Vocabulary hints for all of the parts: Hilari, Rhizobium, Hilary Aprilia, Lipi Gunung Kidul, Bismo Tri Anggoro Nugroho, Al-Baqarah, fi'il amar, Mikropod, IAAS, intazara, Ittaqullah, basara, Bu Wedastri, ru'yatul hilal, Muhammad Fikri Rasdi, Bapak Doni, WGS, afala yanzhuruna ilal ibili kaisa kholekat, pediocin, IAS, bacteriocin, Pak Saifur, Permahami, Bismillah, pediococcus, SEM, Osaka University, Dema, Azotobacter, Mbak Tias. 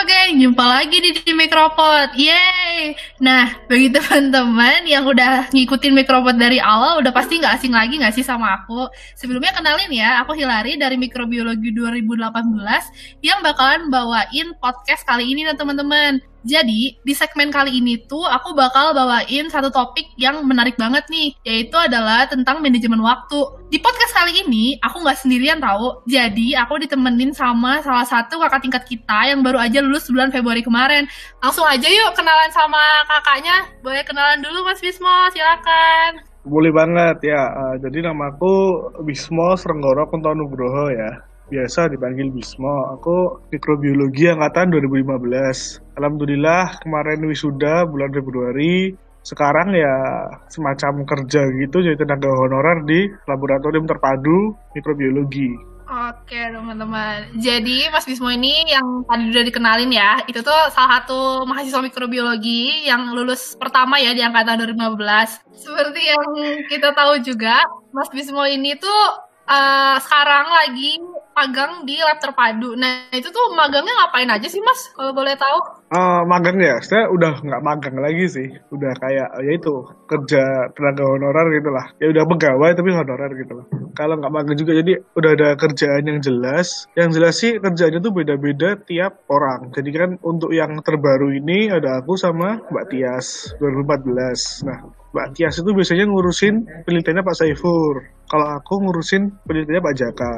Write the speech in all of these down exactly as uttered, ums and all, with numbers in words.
Halo geng, jumpa lagi di, di Mikropod. Yeay. Nah, bagi teman-teman yang udah ngikutin Mikropod dari awal, udah pasti nggak asing lagi nggak sih sama aku. Sebelumnya kenalin ya, aku Hilari dari Mikrobiologi dua ribu delapan belas yang bakalan bawain podcast kali ini ya teman-teman. Jadi, di segmen kali ini tuh aku bakal bawain satu topik yang menarik banget nih, yaitu adalah tentang manajemen waktu. Di podcast kali ini, aku nggak sendirian tahu. Jadi, aku ditemenin sama salah satu kakak tingkat kita yang baru aja lulus bulan Februari kemarin. Langsung aja yuk kenalan sama kakaknya. Boleh kenalan dulu Mas Bismo, silakan. Boleh banget ya, uh, jadi namaku Bismo Tri Anggoro Nugroho ya. Biasa dipanggil Bismo. Aku mikrobiologi angkatan dua ribu lima belas. Alhamdulillah kemarin wisuda bulan Februari. Sekarang ya semacam kerja gitu, jadi tenaga honorer di laboratorium terpadu mikrobiologi. Oke teman-teman. Jadi Mas Bismo ini yang tadi udah dikenalin ya, itu tuh salah satu mahasiswa mikrobiologi yang lulus pertama ya di angkatan dua ribu lima belas. Seperti yang kita tahu juga, Mas Bismo ini tuh Uh, sekarang lagi magang di lab terpadu. Nah itu tuh magangnya ngapain aja sih Mas, kalau boleh tahu? Uh, magang ya, saya udah nggak magang lagi sih. Udah kayak ya itu kerja tenaga honorer gitu lah. Ya udah pegawai tapi honorer gitu lah. Kalau nggak magang juga, jadi udah ada kerjaan yang jelas. Yang jelas sih kerjaannya tuh beda-beda tiap orang. Jadi kan untuk yang terbaru ini ada aku sama Mbak Tias dua ribu empat belas. Nah Mbak Tias itu biasanya ngurusin penelitiannya Pak Saifur. Kalau aku ngurusin penelitiannya Pak Jaka.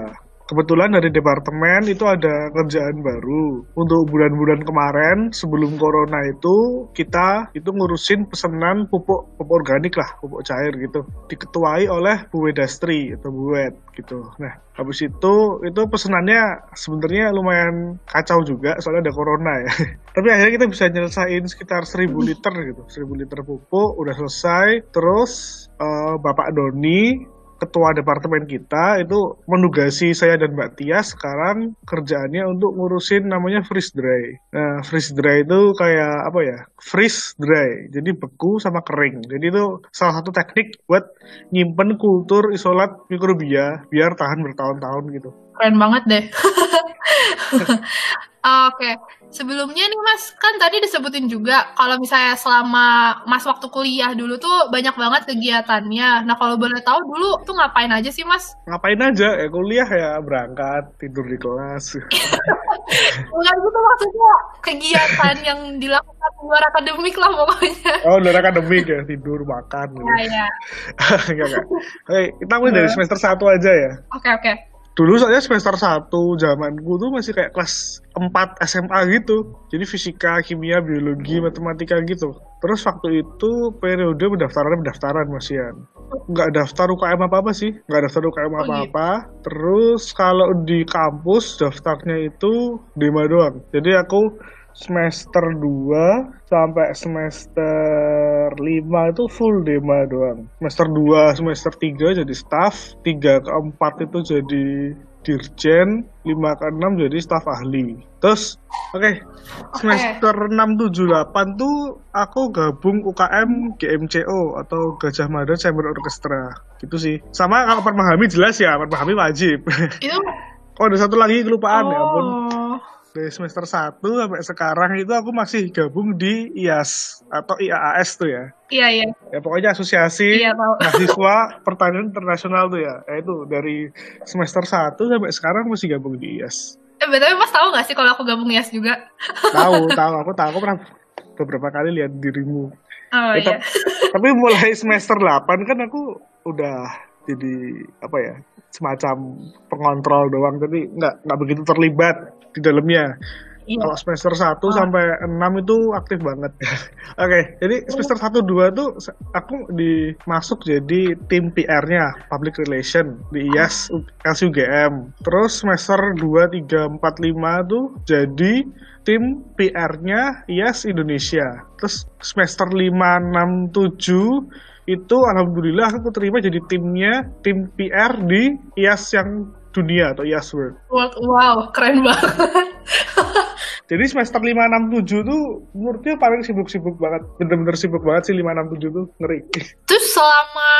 Kebetulan dari departemen itu ada kerjaan baru. Untuk bulan-bulan kemarin sebelum corona itu, kita itu ngurusin pesanan pupuk, pupuk organik lah, pupuk cair gitu. Diketuai oleh Bu Wedastri atau Bu Wed gitu. Nah, habis itu itu pesenannya sebenarnya lumayan kacau juga soalnya ada corona ya. Tapi akhirnya kita bisa nyelesain sekitar seribu liter gitu. seribu liter pupuk udah selesai. Terus uh, Bapak Doni, ketua departemen kita, itu menugasi saya dan Mbak Tias sekarang kerjaannya untuk ngurusin namanya freeze dry. Nah, freeze dry itu kayak apa ya? Freeze dry, jadi beku sama kering. Jadi itu salah satu teknik buat nyimpen kultur isolat mikrobia biar tahan bertahun-tahun gitu. Keren banget deh. Oke, okay. Sebelumnya nih Mas, kan tadi disebutin juga kalau misalnya selama Mas waktu kuliah dulu tuh banyak banget kegiatannya. Nah kalau boleh tahu dulu tuh ngapain aja sih Mas? Ngapain aja? Ya kuliah ya berangkat, tidur di kelas. Bukan gitu maksudnya, kegiatan yang dilakukan luar akademik lah pokoknya. Oh luar akademik ya, tidur, makan gitu. Iya, iya. Kita mulai dari semester satu aja ya. Oke, okay, oke. Okay. Dulu soalnya semester satu zamanku tuh masih kayak kelas empat S M A gitu. Jadi fisika, kimia, biologi, matematika gitu. Terus waktu itu periode pendaftaran-pendaftaran masihan. Nggak daftar U K M apa-apa sih. Nggak daftar U K M apa-apa. Terus kalau di kampus daftarnya itu Dema doang. Jadi aku semester dua sampai semester lima itu full Dema doang. Semester dua, semester tiga jadi staff, tiga ke empat itu jadi dirjen, lima ke enam jadi staff ahli. Terus, oke, okay, semester okay. enam, tujuh, delapan tuh aku gabung U K M G M C O atau Gajah Mada Chamber Orchestra. Gitu sih. Sama kalau permahami jelas ya, permahami wajib. Itu oh, ada satu lagi kelupaan oh. Ya ampun. Dari semester satu sampai sekarang itu aku masih gabung di I A S atau I A A S tuh ya. Iya, iya. Ya pokoknya asosiasi iya, mahasiswa pertanian internasional tuh ya. Ya itu dari semester satu sampai sekarang masih gabung di I A S. Eh, tapi Mas tahu nggak sih kalau aku gabung I A S juga? Tahu, tahu. Aku tahu. Aku pernah beberapa kali lihat dirimu. Oh, ya, iya. Tapi mulai semester delapan kan aku udah jadi apa ya, semacam pengontrol doang, tapi nggak nggak begitu terlibat di dalamnya. Iya. Kalau semester satu oh. sampai enam itu aktif banget. Oke, okay, jadi semester satu dua tuh aku dimasuk jadi tim P R-nya, public relation di I A S L C U G M. Terus semester dua tiga empat lima tuh jadi tim P R-nya I A S Indonesia. Terus semester lima enam tujuh itu alhamdulillah aku terima jadi timnya, tim P R di I A S yang dunia atau I A S World. Wow, keren banget. Jadi semester lima enam tujuh tuh menurutnya paling sibuk-sibuk banget. Bener-bener sibuk banget sih lima enam tujuh tuh, ngeri. Terus selama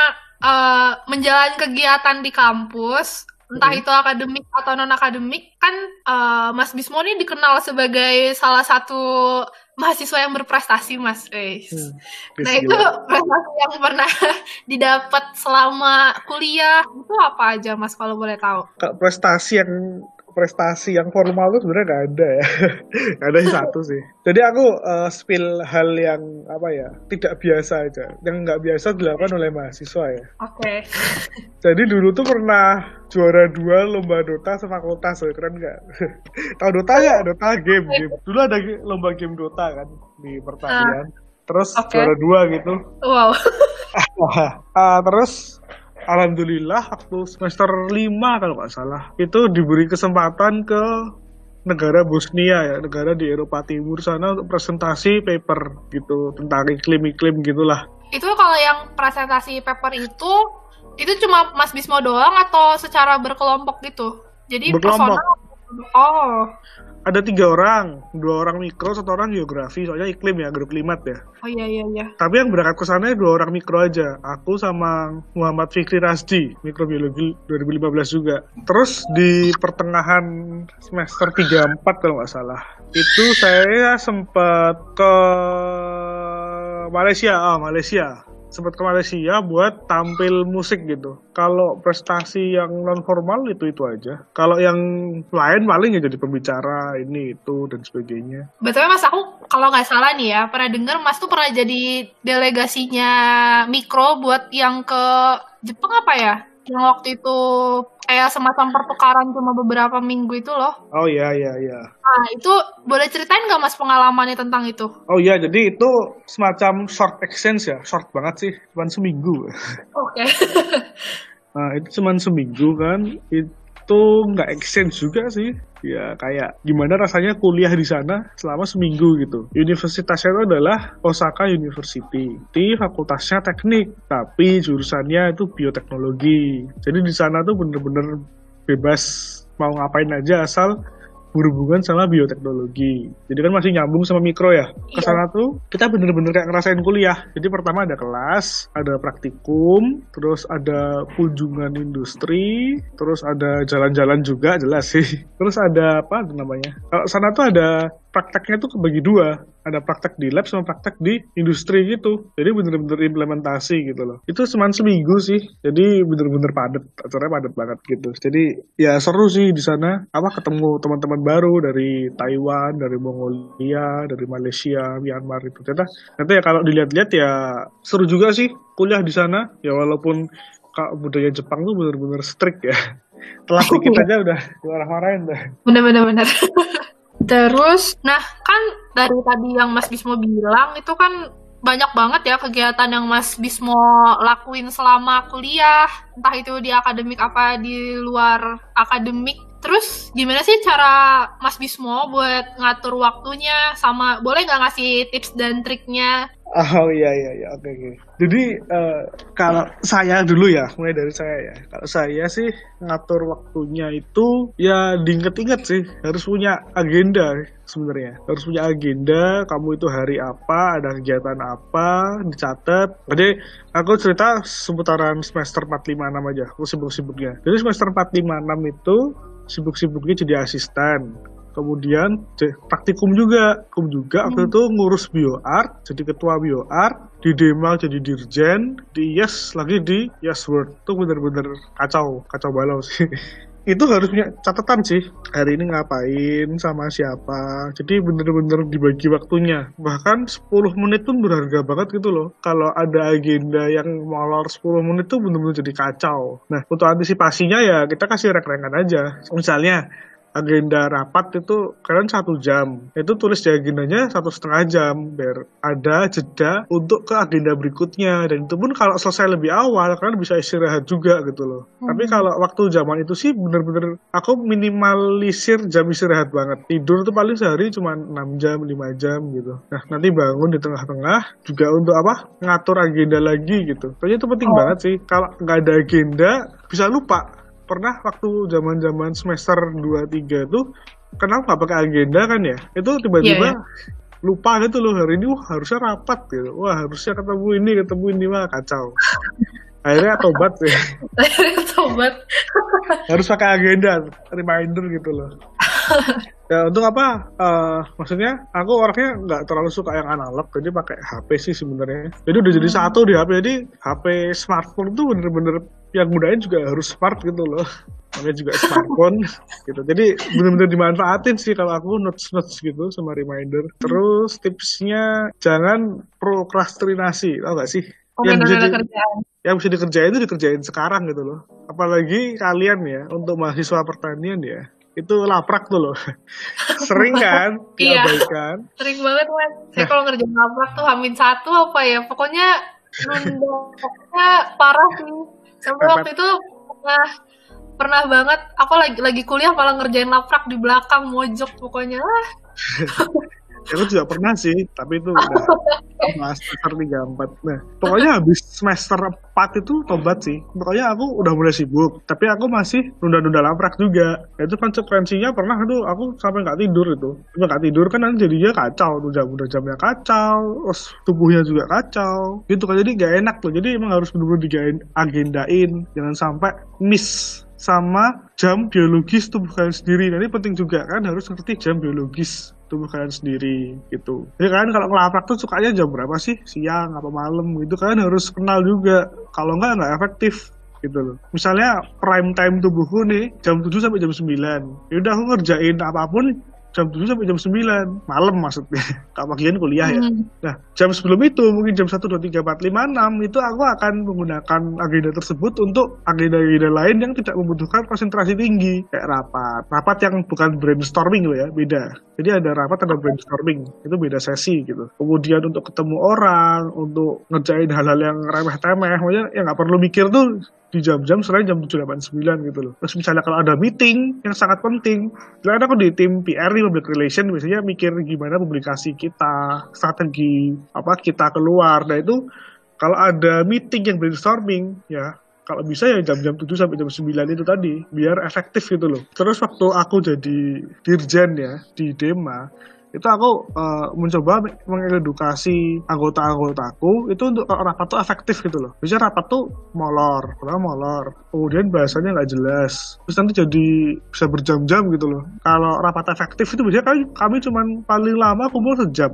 uh, menjalani kegiatan di kampus, entah hmm. itu akademik atau non-akademik, kan uh, Mas Bismo ini dikenal sebagai salah satu mahasiswa yang berprestasi, Mas. Hmm, nah, itu prestasi yang pernah didapat selama kuliah, itu apa aja, Mas, kalau boleh tahu? Prestasi yang... prestasi yang formal itu sebenarnya nggak ada ya, nggak ada satu sih. Jadi aku uh, spill hal yang apa ya, tidak biasa aja, yang nggak biasa dilakukan oleh mahasiswa ya. Oke. Okay. Jadi dulu tuh pernah juara dua lomba Dota sama Kota, so keren nggak? Tahu Dota nggak? Dota game, game. Dulu ada lomba game Dota kan di pertanian. Terus okay. juara dua gitu. Wow. uh, terus. Alhamdulillah waktu semester lima kalau nggak salah itu diberi kesempatan ke negara Bosnia ya, negara di Eropa Timur sana, untuk presentasi paper gitu tentang iklim-iklim gitulah. Itu kalau yang presentasi paper itu itu cuma Mas Bismo doang atau secara berkelompok gitu? Jadi berkelompok. Personal. Oh. Ada tiga orang, dua orang mikro, satu orang geografi, soalnya iklim ya, agroklimat ya. Oh iya iya iya. Tapi yang berangkat ke sana dua orang mikro aja, aku sama Muhammad Fikri Rasdi, mikrobiologi dua ribu lima belas juga. Terus di pertengahan semester tiga empat kalau nggak salah, itu saya sempat ke Malaysia, ah Malaysia. Sempat ke Malaysia buat tampil musik gitu. Kalau prestasi yang non formal itu itu aja. Kalau yang lain paling ya jadi pembicara ini itu dan sebagainya. Betulnya Mas, aku kalau nggak salah nih ya, pernah dengar Mas tuh pernah jadi delegasinya mikro buat yang ke Jepang apa ya? Yang waktu itu kayak semacam pertukaran cuma beberapa minggu itu loh. Oh iya iya iya. Nah itu boleh ceritain nggak Mas pengalamannya tentang itu? Oh iya, jadi itu semacam short exchange ya, short banget sih, cuma seminggu. Oke. Okay. Nah itu cuma seminggu kan, itu nggak exchange juga sih. Ya kayak gimana rasanya kuliah di sana selama seminggu gitu. Universitasnya itu adalah Osaka University. Di fakultasnya teknik, tapi jurusannya itu bioteknologi. Jadi di sana tuh bener-bener bebas mau ngapain aja asal berhubungan sama bioteknologi. Jadi kan masih nyambung sama mikro ya. Kesana tuh kita bener-bener kayak ngerasain kuliah. Jadi pertama ada kelas, ada praktikum, terus ada kunjungan industri, terus ada jalan-jalan juga jelas sih. Terus ada apa namanya? Kalau sana tuh ada prakteknya tuh kebagi dua, ada praktek di lab sama praktek di industri gitu. Jadi bener-bener implementasi gitu loh. Itu cuma seminggu sih, jadi bener-bener padat, acaranya padat banget gitu. Jadi ya seru sih di sana, apa ketemu teman-teman baru dari Taiwan, dari Mongolia, dari Malaysia, Myanmar itu. Ternyata, ternyata ya kalau dilihat-lihat ya seru juga sih kuliah di sana. Ya walaupun kak, budaya Jepang tuh bener-bener strict ya. Telah sedikit aja udah marah-marahin dah. Bener-bener. Terus, nah kan dari tadi yang Mas Bismo bilang itu kan banyak banget ya kegiatan yang Mas Bismo lakuin selama kuliah, entah itu di akademik apa di luar akademik. Terus gimana sih cara Mas Bismo buat ngatur waktunya, sama boleh nggak ngasih tips dan triknya? Oh iya iya iya oke oke. Jadi uh, kalau saya dulu ya, mulai dari saya ya. Kalau saya sih ngatur waktunya itu ya diinget-inget sih, harus punya agenda sebenarnya. Harus punya agenda, kamu itu hari apa, ada kegiatan apa, dicatat. Jadi aku cerita seputaran semester empat lima enam aja, aku sibuk-sibuknya. Jadi semester empat lima enam itu sibuk-sibuknya jadi asisten, kemudian praktikum juga, aku juga waktu itu ngurus bioart, jadi ketua bioart, di Dema jadi dirjen, di Y E S lagi di Y E S World, itu bener-bener kacau, kacau balau sih. Itu harus punya catatan sih, hari ini ngapain, sama siapa, jadi bener-bener dibagi waktunya. Bahkan sepuluh menit pun berharga banget gitu loh. Kalau ada agenda yang molor sepuluh menit tuh bener-bener jadi kacau. Nah untuk antisipasinya ya kita kasih rek-rekan aja. Misalnya agenda rapat itu kalian satu jam, itu tulis di agendanya satu setengah jam biar ada jeda untuk ke agenda berikutnya, dan itu pun kalau selesai lebih awal kalian bisa istirahat juga gitu loh. Hmm. Tapi kalau waktu zaman itu sih bener-bener aku minimalisir jam istirahat banget, tidur tuh paling sehari cuma enam jam lima jam gitu. Nah nanti bangun di tengah-tengah juga untuk apa, ngatur agenda lagi gitu. Soalnya itu penting oh. banget sih, kalau nggak ada agenda bisa lupa. Pernah waktu zaman-zaman semester dua tiga tuh, kenapa nggak pakai agenda kan ya? Itu tiba-tiba yeah. lupa gitu loh, hari ini wah harusnya rapat gitu. Wah harusnya ketemu ini, ketemu ini, mah kacau. Akhirnya tobat sih. Akhirnya tobat. Harus pakai agenda, reminder gitu loh. Ya untuk apa? Uh, maksudnya aku orangnya nggak terlalu suka yang analog, jadi pakai H P sih sebenarnya. Jadi udah jadi hmm. satu di H P, jadi H P smartphone tuh bener-bener yang gunain juga harus smart gitu loh. Makanya juga smartphone gitu. Jadi benar-benar dimanfaatin sih kalau aku, notes-notes gitu sama reminder. Terus tipsnya jangan prokrastinasi, tau gak sih? Oh, yang, bisa di, yang bisa dikerjain itu dikerjain sekarang gitu loh. Apalagi kalian ya, untuk mahasiswa pertanian ya, itu laprak tuh loh. Sering kan? Iya, abaikan. Sering banget Mas. Saya kalau ngerjain laprak tuh hamin satu apa ya, pokoknya nunduknya parah sih. Sampai waktu itu pernah, pernah banget, aku lagi lagi kuliah malah ngerjain laprak di belakang mojok pokoknya. Aku juga pernah sih, tapi itu udah semester tiga empat. Nah, pokoknya habis semester empat itu tobat sih. Pokoknya aku udah mulai sibuk, tapi aku masih nunda-nunda laprak juga. Nah, itu konsekuensinya pernah tuh aku sampai nggak tidur itu. Sampai nggak tidur kan nanti jadinya kacau, tuh jam udah jamnya kacau, terus tubuhnya juga kacau. Gitu kan, jadi nggak enak tuh. Jadi emang harus benar-benar diagendain, jangan sampai miss sama jam biologis tubuh kalian sendiri. Nah, ini penting juga kan, harus ngerti jam biologis tubuh kalian sendiri gitu. Ya kan kalau ngelaprak tuh sukanya jam berapa sih? Siang apa malam gitu. Kalian harus kenal juga. Kalau enggak enggak efektif gitu loh. Misalnya prime time tubuhku nih jam tujuh sampai jam sembilan. Ya udah aku ngerjain apapun jam tujuh sampai jam sembilan malam maksudnya. Kalau pagian kuliah ya. Hmm. Nah, jam sebelum itu mungkin jam satu, dua, tiga, empat, lima, enam itu aku akan menggunakan agenda tersebut untuk agenda-agenda lain yang tidak membutuhkan konsentrasi tinggi, kayak rapat. Rapat yang bukan brainstorming loh ya, beda. Jadi ada rapat ada brainstorming, itu beda sesi gitu. Kemudian untuk ketemu orang, untuk ngerjain hal-hal yang remeh-temeh, maksudnya ya nggak perlu mikir tuh di jam-jam selain jam tujuh, delapan, sembilan gitu loh. Terus misalnya kalau ada meeting yang sangat penting, misalnya aku di tim P R di public relation biasanya mikir gimana publikasi kita, strategi apa kita keluar. Nah itu kalau ada meeting yang brainstorming ya, kalau bisa ya jam-jam tujuh sampai jam sembilan itu tadi biar efektif gitu loh. Terus waktu aku jadi dirjen ya di Dema, itu aku uh, mencoba mengedukasi anggota-anggotaku itu untuk rapat tuh efektif gitu loh. Biasanya rapat tuh molor, kenapa molor? Kemudian bahasanya nggak jelas. Terus nanti jadi bisa berjam-jam gitu loh. Kalau rapat efektif itu biasanya kami, kami cuman paling lama kumpul sejam.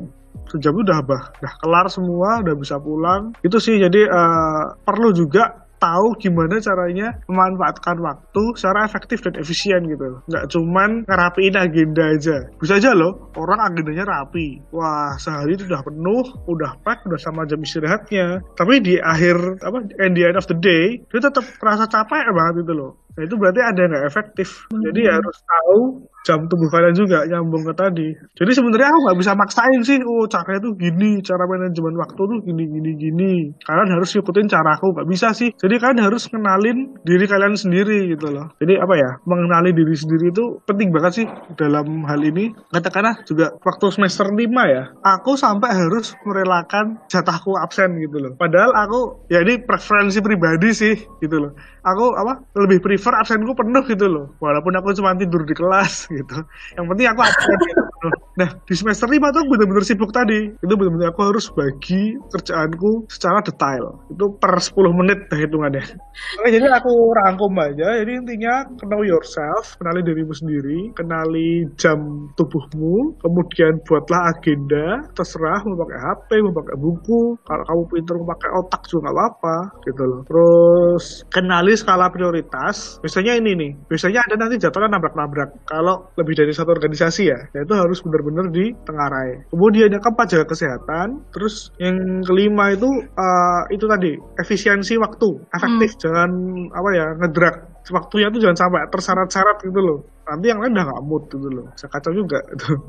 Sejam itu udah bah, udah kelar semua, udah bisa pulang. Itu sih jadi uh, perlu juga tahu gimana caranya memanfaatkan waktu secara efektif dan efisien gitu. Nggak cuman ngerapiin agenda aja. Bisa aja loh, orang agendanya rapi. Wah, sehari itu udah penuh, udah pack, udah sama jam istirahatnya. Tapi di akhir, apa, at the end of the day, dia tetap merasa capek banget gitu loh. Nah, itu berarti ada yang nggak efektif. Hmm. Jadi ya harus tahu jam tubuh kalian juga, nyambung ke tadi. Jadi sebenarnya aku nggak bisa maksain sih, oh caranya tuh gini, cara manajemen waktu tuh gini, gini, gini. Kalian harus ikutin caraku, nggak bisa sih. Jadi kalian harus kenalin diri kalian sendiri gitu loh. Jadi apa ya, mengenali diri sendiri itu penting banget sih dalam hal ini. Katakanlah juga waktu semester lima ya, aku sampai harus merelakan jatahku absen gitu loh. Padahal aku, ya ini preferensi pribadi sih gitu loh. Aku apa lebih prefer absenku penuh gitu loh. Walaupun aku cuma tidur di kelas gitu. Yang penting aku absen gitu. Nah, di semester lima tuh bener-bener sibuk tadi. Itu bener-bener aku harus bagi kerjaanku secara detail. Itu per sepuluh menit dah hitungannya. Oke, jadi aku rangkum aja. Jadi intinya know yourself, kenali dirimu sendiri, kenali jam tubuhmu, kemudian buatlah agenda, terserah mau pakai H P, mau pakai buku, kalau kamu pinter mau pakai otak juga gak apa-apa gitu loh. Terus kenali skala prioritas. Biasanya ini nih, biasanya ada nanti jadwalnya nabrak-nabrak. Kalau lebih dari satu organisasi ya, ya itu harus benar-benar di tengarai. Kemudian yang keempat jaga kesehatan. Terus yang kelima itu uh, itu tadi efisiensi waktu, efektif. Hmm. Jangan apa ya ngedrak waktunya tuh jangan sampai tersarat-sarat gitu loh. Nanti yang lain udah nggak mood gitu loh. Sekacau juga.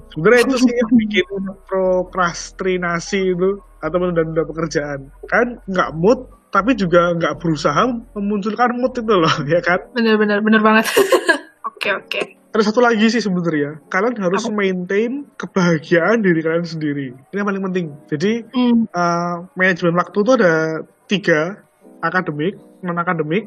Sebenarnya itu sih yang bikin prokrastinasi itu atau menunda-nunda pekerjaan. Kan nggak mood, tapi juga nggak berusaha memunculkan mood itu loh, ya kan? Bener-bener, bener banget. Oke, oke. Ada satu lagi sih sebenarnya, kalian harus maintain kebahagiaan diri kalian sendiri. Ini yang paling penting. Jadi mm. uh, manajemen waktu itu ada tiga, akademik, non akademik,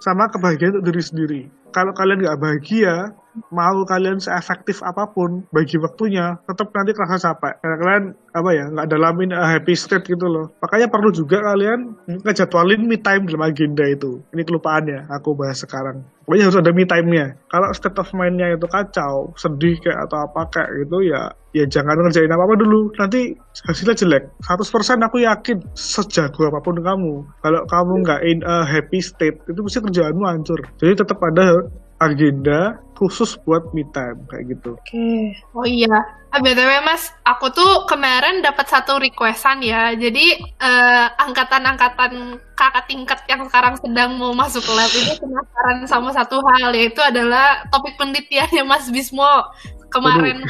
sama kebahagiaan untuk diri sendiri. Kalau kalian nggak bahagia, mau kalian seefektif apapun bagi waktunya, tetap nanti terasa capek. Karena kalian apa ya, nggak dalamin uh, happy state gitu loh. Makanya perlu juga kalian ngejadwalin me time dalam agenda itu. Ini kelupaannya aku bahas sekarang. Pokoknya harus ada me time-nya. Kalau state of mind-nya itu kacau, sedih kayak atau apa kayak gitu ya, ya jangan ngerjain apa-apa dulu, nanti hasilnya jelek. seratus persen aku yakin, sejago apapun kamu, kalau kamu nggak in a happy state, itu pasti kerjaanmu hancur. Jadi tetap ada agenda khusus buat me time, kayak gitu. Oke, okay. Oh iya. Ah, B T W Mas, aku tuh kemarin dapat satu requestan ya, jadi eh, angkatan-angkatan kakak tingkat yang sekarang sedang mau masuk lab itu penasaran sama satu hal, yaitu adalah topik penelitiannya Mas Bismo. Kemarin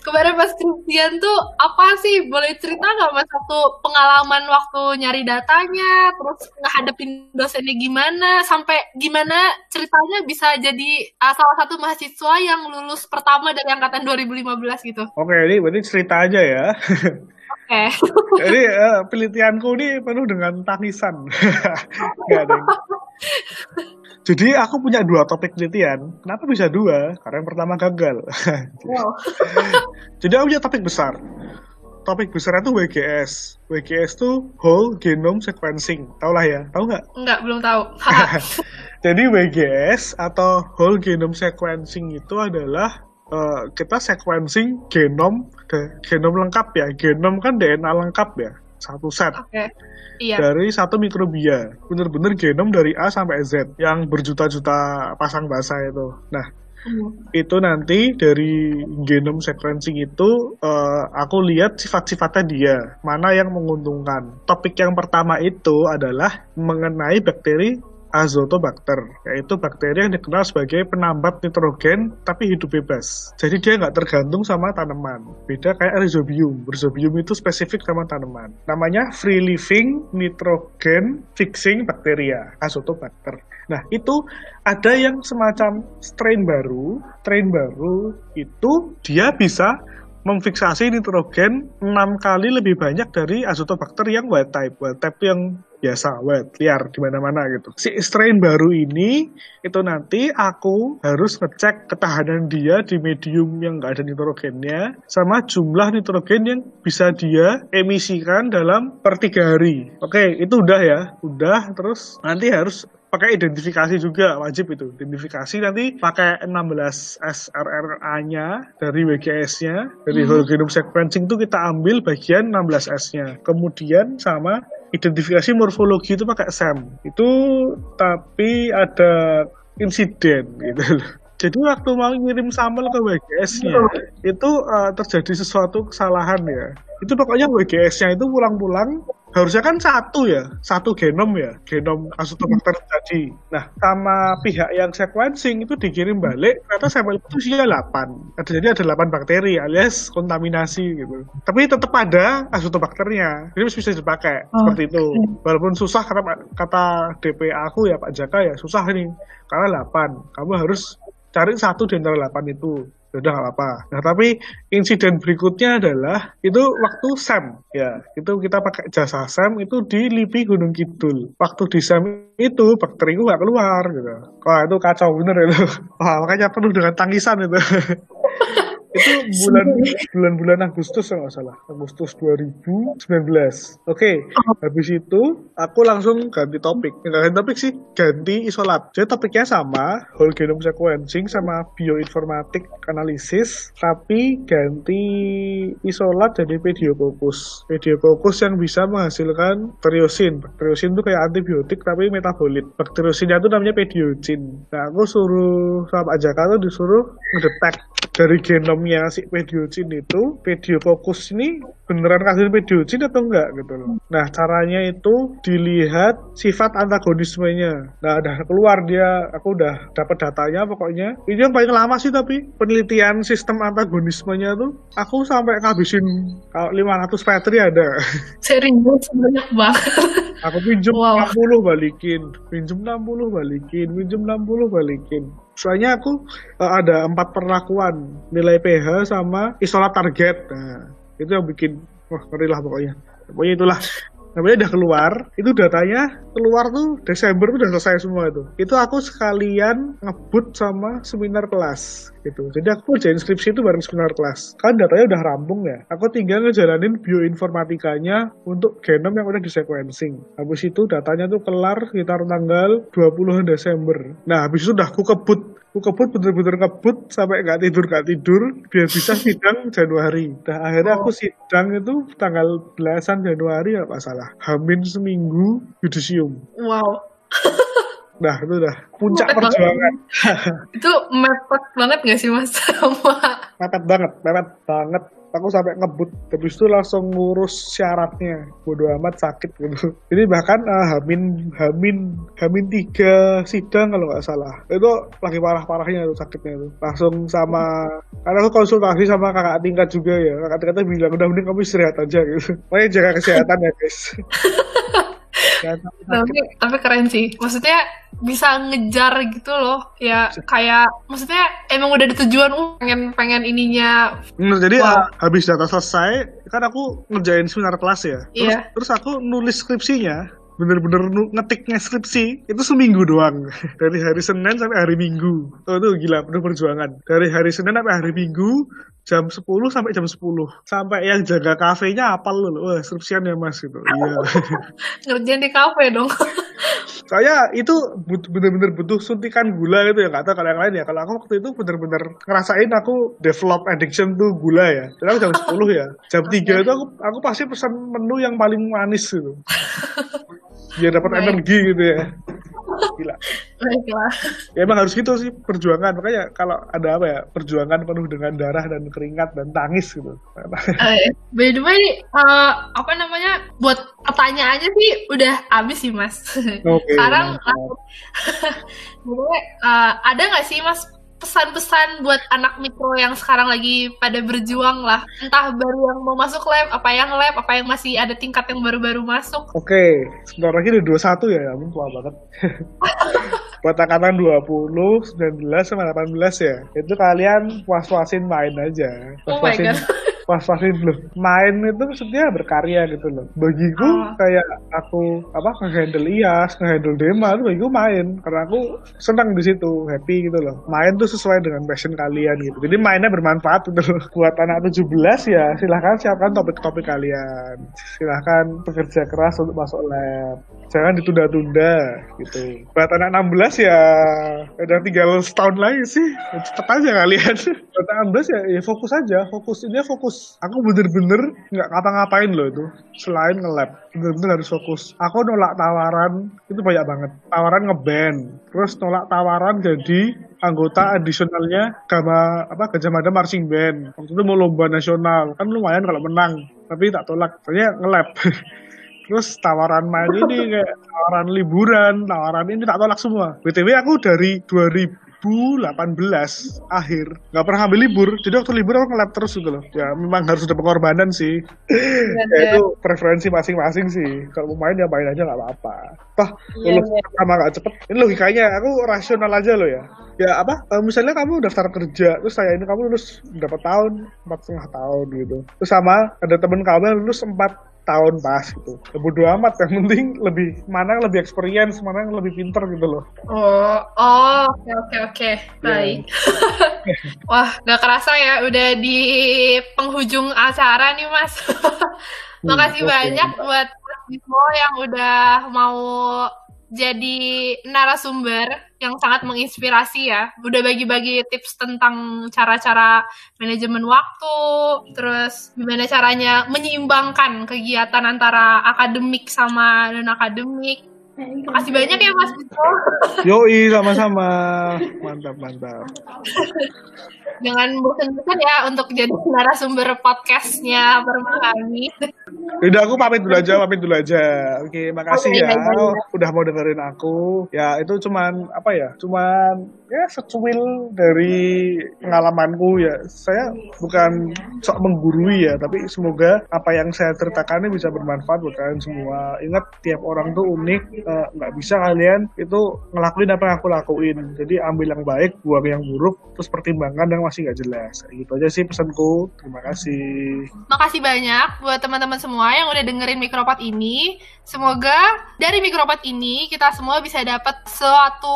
kemarin Mas Christian tuh apa sih, boleh cerita nggak Mas satu pengalaman waktu nyari datanya, terus ngehadapin dosennya gimana, sampai gimana ceritanya bisa jadi uh, salah satu mahasiswa yang lulus pertama dari angkatan dua ribu lima belas gitu. Oke, ini berarti cerita aja ya. Oke. Jadi uh, penelitianku ini penuh dengan tangisan. Nggak ada. Jadi aku punya dua topik penelitian. Kenapa bisa dua? Karena yang pertama gagal. Wow. Jadi aku punya topik besar. Topik besarnya tuh W G S. W G S tuh Whole Genome Sequencing. Tahu lah ya? Tahu nggak? Nggak, belum tahu. Jadi W G S atau Whole Genome Sequencing itu adalah uh, kita sequencing genom, genom lengkap ya. Genom kan D N A lengkap ya. Satu set. Okay. Iya. Dari satu mikrobia, bener-bener genom dari A sampai Z yang berjuta-juta pasang bahasa itu. Nah, mm. itu nanti dari genom sequencing itu uh, aku lihat sifat-sifatnya dia, mana yang menguntungkan. Topik yang pertama itu adalah mengenai bakteri Azotobacter, yaitu bakteri yang dikenal sebagai penambat nitrogen tapi hidup bebas. Jadi dia nggak tergantung sama tanaman. Beda kayak Rhizobium. Rhizobium itu spesifik sama tanaman. Namanya free living nitrogen fixing bacteria, Azotobacter. Nah, itu ada yang semacam strain baru. Strain baru itu dia bisa memfiksasi nitrogen enam kali lebih banyak dari Azotobacter yang wild type. Wild type yang biasa, wild, liar, di mana-mana gitu. Si strain baru ini, itu nanti aku harus ngecek ketahanan dia di medium yang nggak ada nitrogennya, sama jumlah nitrogen yang bisa dia emisikan dalam per tiga hari. Oke, itu udah ya. Udah, terus nanti harus pakai identifikasi juga, wajib itu. Identifikasi nanti pakai enam belas S R R A-nya dari W G S-nya, dari hmm. whole genome sequencing itu kita ambil bagian enam belas S-nya. Kemudian sama identifikasi morfologi itu pakai S E M. Itu tapi ada insiden gitu loh. Jadi waktu mau ngirim sampel ke W G S-nya, itu uh, terjadi sesuatu kesalahan ya. Itu pokoknya W G S-nya itu pulang-pulang, harusnya kan satu ya, satu genom ya, genom Azotobacter tadi. Nah, sama pihak yang sequencing itu dikirim balik, ternyata sampel itu isinya delapan. Jadi ada delapan bakteri alias kontaminasi gitu. Tapi tetap ada Azotobacternya, jadi bisa dipakai, oh, seperti itu. Walaupun susah, kata, kata D P aku ya, Pak Jaka ya, susah nih. Karena delapan, kamu harus cari satu di antara delapan itu, udah nggak apa-apa. Nah, tapi insiden berikutnya adalah itu waktu S E M ya, itu kita pakai jasa S E M itu di Lipi Gunung Kidul. Waktu di S E M itu bakteri itu nggak keluar gitu. Wah, itu kacau bener itu. Wah, makanya penuh dengan tangisan itu. Itu bulan bulan-bulan Agustus kalau nggak salah, Agustus dua ribu sembilan belas. Oke, habis itu aku langsung ganti topik. Enggak ganti topik sih, ganti isolat. Jadi topiknya sama, whole genome sequencing sama bioinformatik analisis, tapi ganti isolat jadi pediococcus. Pediococcus yang bisa menghasilkan bacteriocin. Bacteriocin itu kayak antibiotik tapi metabolit. Bacteriocinnya itu namanya pediocin. Nah, aku suruh sama Pak Jaka tuh disuruh ngedetek dari genom yang si pediococcus itu, pediococcus ini beneran kasih pediococcus atau enggak gitu loh. Nah, caranya itu dilihat sifat antagonismenya. Nah, udah keluar dia, aku udah dapat datanya pokoknya. Ini yang paling lama sih, tapi penelitian sistem antagonismenya tuh aku sampai ngabisin lima ratus petri ada. Serius, banyak banget. Aku pinjem wow. enam puluh balikin, pinjem enam puluh balikin, pinjem enam puluh balikin. Soalnya aku uh, ada empat perlakuan, nilai pH sama isolat target. Nah, itu yang bikin wah ngeri lah pokoknya. Pokoknya itulah namanya udah keluar, itu datanya keluar tuh Desember tuh udah selesai semua itu. Itu aku sekalian ngebut sama seminar kelas gitu. Jadi aku kerjain skripsi itu bareng seminar kelas. Kan datanya udah rampung ya. Aku tinggal ngejalanin bioinformatikanya untuk genom yang udah disekuensing. Habis itu datanya tuh kelar sekitar tanggal dua puluh Desember. Nah, habis itu udah aku kebut. Aku kebut, bener-bener kebut sampai nggak tidur nggak tidur biar bisa sidang Januari. Nah akhirnya oh. aku sidang itu tanggal belasan Januari ya nggak salah. Hamin seminggu yudisium. Wow. Nah itu udah puncak mepet perjuangan. Itu mepet banget nggak sih mas sama? Mepet banget, mepet banget. Aku sampai ngebut, habis itu langsung ngurus syaratnya, bodo amat sakit gitu. Ini bahkan ah, hamin hamin hamin tiga sidang kalau nggak salah, itu lagi parah-parahnya tuh sakitnya itu. Langsung sama, karena aku konsultasi sama kakak tingkat juga ya, kakak tingkatnya bilang udah mending kamu istirahat aja gitu. Makanya jaga kesehatan ya guys. Tapi, tapi keren sih, maksudnya bisa ngejar gitu loh ya, kayak maksudnya emang udah ada tujuan uh, pengen pengen ininya. Nah, jadi wow. Habis data selesai kan aku ngerjain seminar kelas ya, terus, yeah. terus aku nulis skripsinya, bener-bener ngetiknya skripsi itu seminggu doang, dari hari Senin sampai hari Minggu. Oh, itu gila, penuh perjuangan, dari hari Senin sampai hari Minggu jam sepuluh sampai jam sepuluh, sampai yang jaga kafenya apal loh, wah skripsian ya mas gitu. Iya. Ngerjain di kafe dong. Saya itu but, bener-bener butuh suntikan gula gitu ya, nggak tahu kalau yang lain ya. Kalau aku waktu itu bener-bener ngerasain aku develop addiction tuh gula ya. Karena jam sepuluh ya, jam tiga itu aku aku pasti pesan menu yang paling manis gitu. Biar dapat nice. Energi gitu ya. Gila. Baiklah. Ya emang harus gitu sih perjuangan, makanya kalau ada apa ya, perjuangan penuh dengan darah dan keringat dan tangis gitu. Uh, by the way, uh, apa namanya, buat pertanyaannya sih udah habis sih mas. Okay, sekarang uh, ada nggak sih mas pesan-pesan buat anak mikro yang sekarang lagi pada berjuang lah, entah baru yang mau masuk lab, apa yang lab, apa yang masih ada tingkat yang baru-baru masuk. Oke, okay. Sebentar lagi udah dua puluh satu ya, ampun tua banget. Buat angkatan dua puluh, sembilan belas, sama delapan belas ya, itu kalian was-wasin main aja. Was-wasin. Oh my God. Pas-pasin loh, main itu maksudnya berkarya gitu loh. Bagiku ah. kayak aku apa ngehandle I A S, ngehandle Dema itu bagiku main, karena aku senang di situ, happy gitu loh. Main tuh sesuai dengan passion kalian gitu. Jadi mainnya bermanfaat gitu loh. Buat anak tujuh belas ya silahkan siapkan topik-topik kalian. Silahkan bekerja keras untuk masuk lab. Jangan ditunda-tunda gitu. Buat anak enam belas ya udah tinggal setahun lagi sih. Cepet aja kalian. Buat anak enam belas ya, ya fokus aja, fokus ini fokus. Aku bener-bener nggak ngapa-ngapain loh itu, selain nge-lab, bener-bener harus fokus. Aku nolak tawaran, itu banyak banget. Tawaran nge-band, terus nolak tawaran jadi anggota adisionalnya sama apa Gajah Mada Marching Band. Waktu itu mau lomba nasional, kan lumayan kalau menang, tapi tak tolak, soalnya nge-lab. Terus tawaran main ini, kayak tawaran liburan, tawaran ini tak tolak semua. B T W aku dari dua ribu delapan belas akhir nggak pernah ambil libur, jadi waktu libur aku nge-lab terus gitu loh. Ya memang harus ada pengorbanan sih. Ya, itu preferensi masing-masing sih. Kalau mau main ya main aja nggak apa-apa. Toh lulus ya, ya. Pertama nggak cepet. Ini logikanya aku rasional aja loh ya. Ya apa? Misalnya kamu daftar kerja, terus saya ini kamu lulus berapa tahun? Empat setengah tahun gitu. Terus sama ada temen kamu lulus empat tahun pas gitu. Bodo amat, yang penting lebih mana yang lebih experience, mana yang lebih pinter gitu loh. Oh, oh, oke oke oke. Baik. Wah, nggak kerasa ya udah di penghujung acara nih Mas. Makasih okay. banyak buat Mas Bismo yang udah mau jadi narasumber yang sangat menginspirasi ya. Udah bagi-bagi tips tentang cara-cara manajemen waktu, terus gimana caranya menyeimbangkan kegiatan antara akademik sama non-akademik. Terima kasih banyak ya Mas Bismo. Yoi, sama-sama. Mantap-mantap. Jangan bosan-bosan ya untuk jadi narasumber podcastnya Permahami. Udah, aku pamit dulu aja, pamit dulu aja. Oke, makasih okay, ya. Aja. Udah mau dengerin aku. Ya, itu cuman apa ya? Cuman ya secuil dari pengalamanku ya. Saya bukan sok menggurui ya, tapi semoga apa yang saya ceritakan ini bisa bermanfaat buat kalian semua. Ingat, tiap orang tuh unik. Nggak uh, bisa kalian itu ngelakuin apa yang aku lakuin. Jadi ambil yang baik, buang yang buruk, terus pertimbangkan yang masih nggak jelas. Gitu aja sih pesanku. Terima kasih. Makasih banyak buat teman-teman semua semua yang udah dengerin Mikropod ini. Semoga dari Mikropod ini kita semua bisa dapat suatu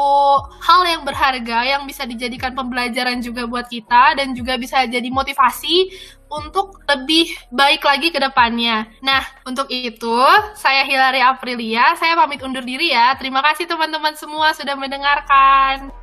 hal yang berharga yang bisa dijadikan pembelajaran juga buat kita dan juga bisa jadi motivasi untuk lebih baik lagi ke depannya. Nah, untuk itu, saya Hilary Aprilia, saya pamit undur diri ya. Terima kasih teman-teman semua sudah mendengarkan.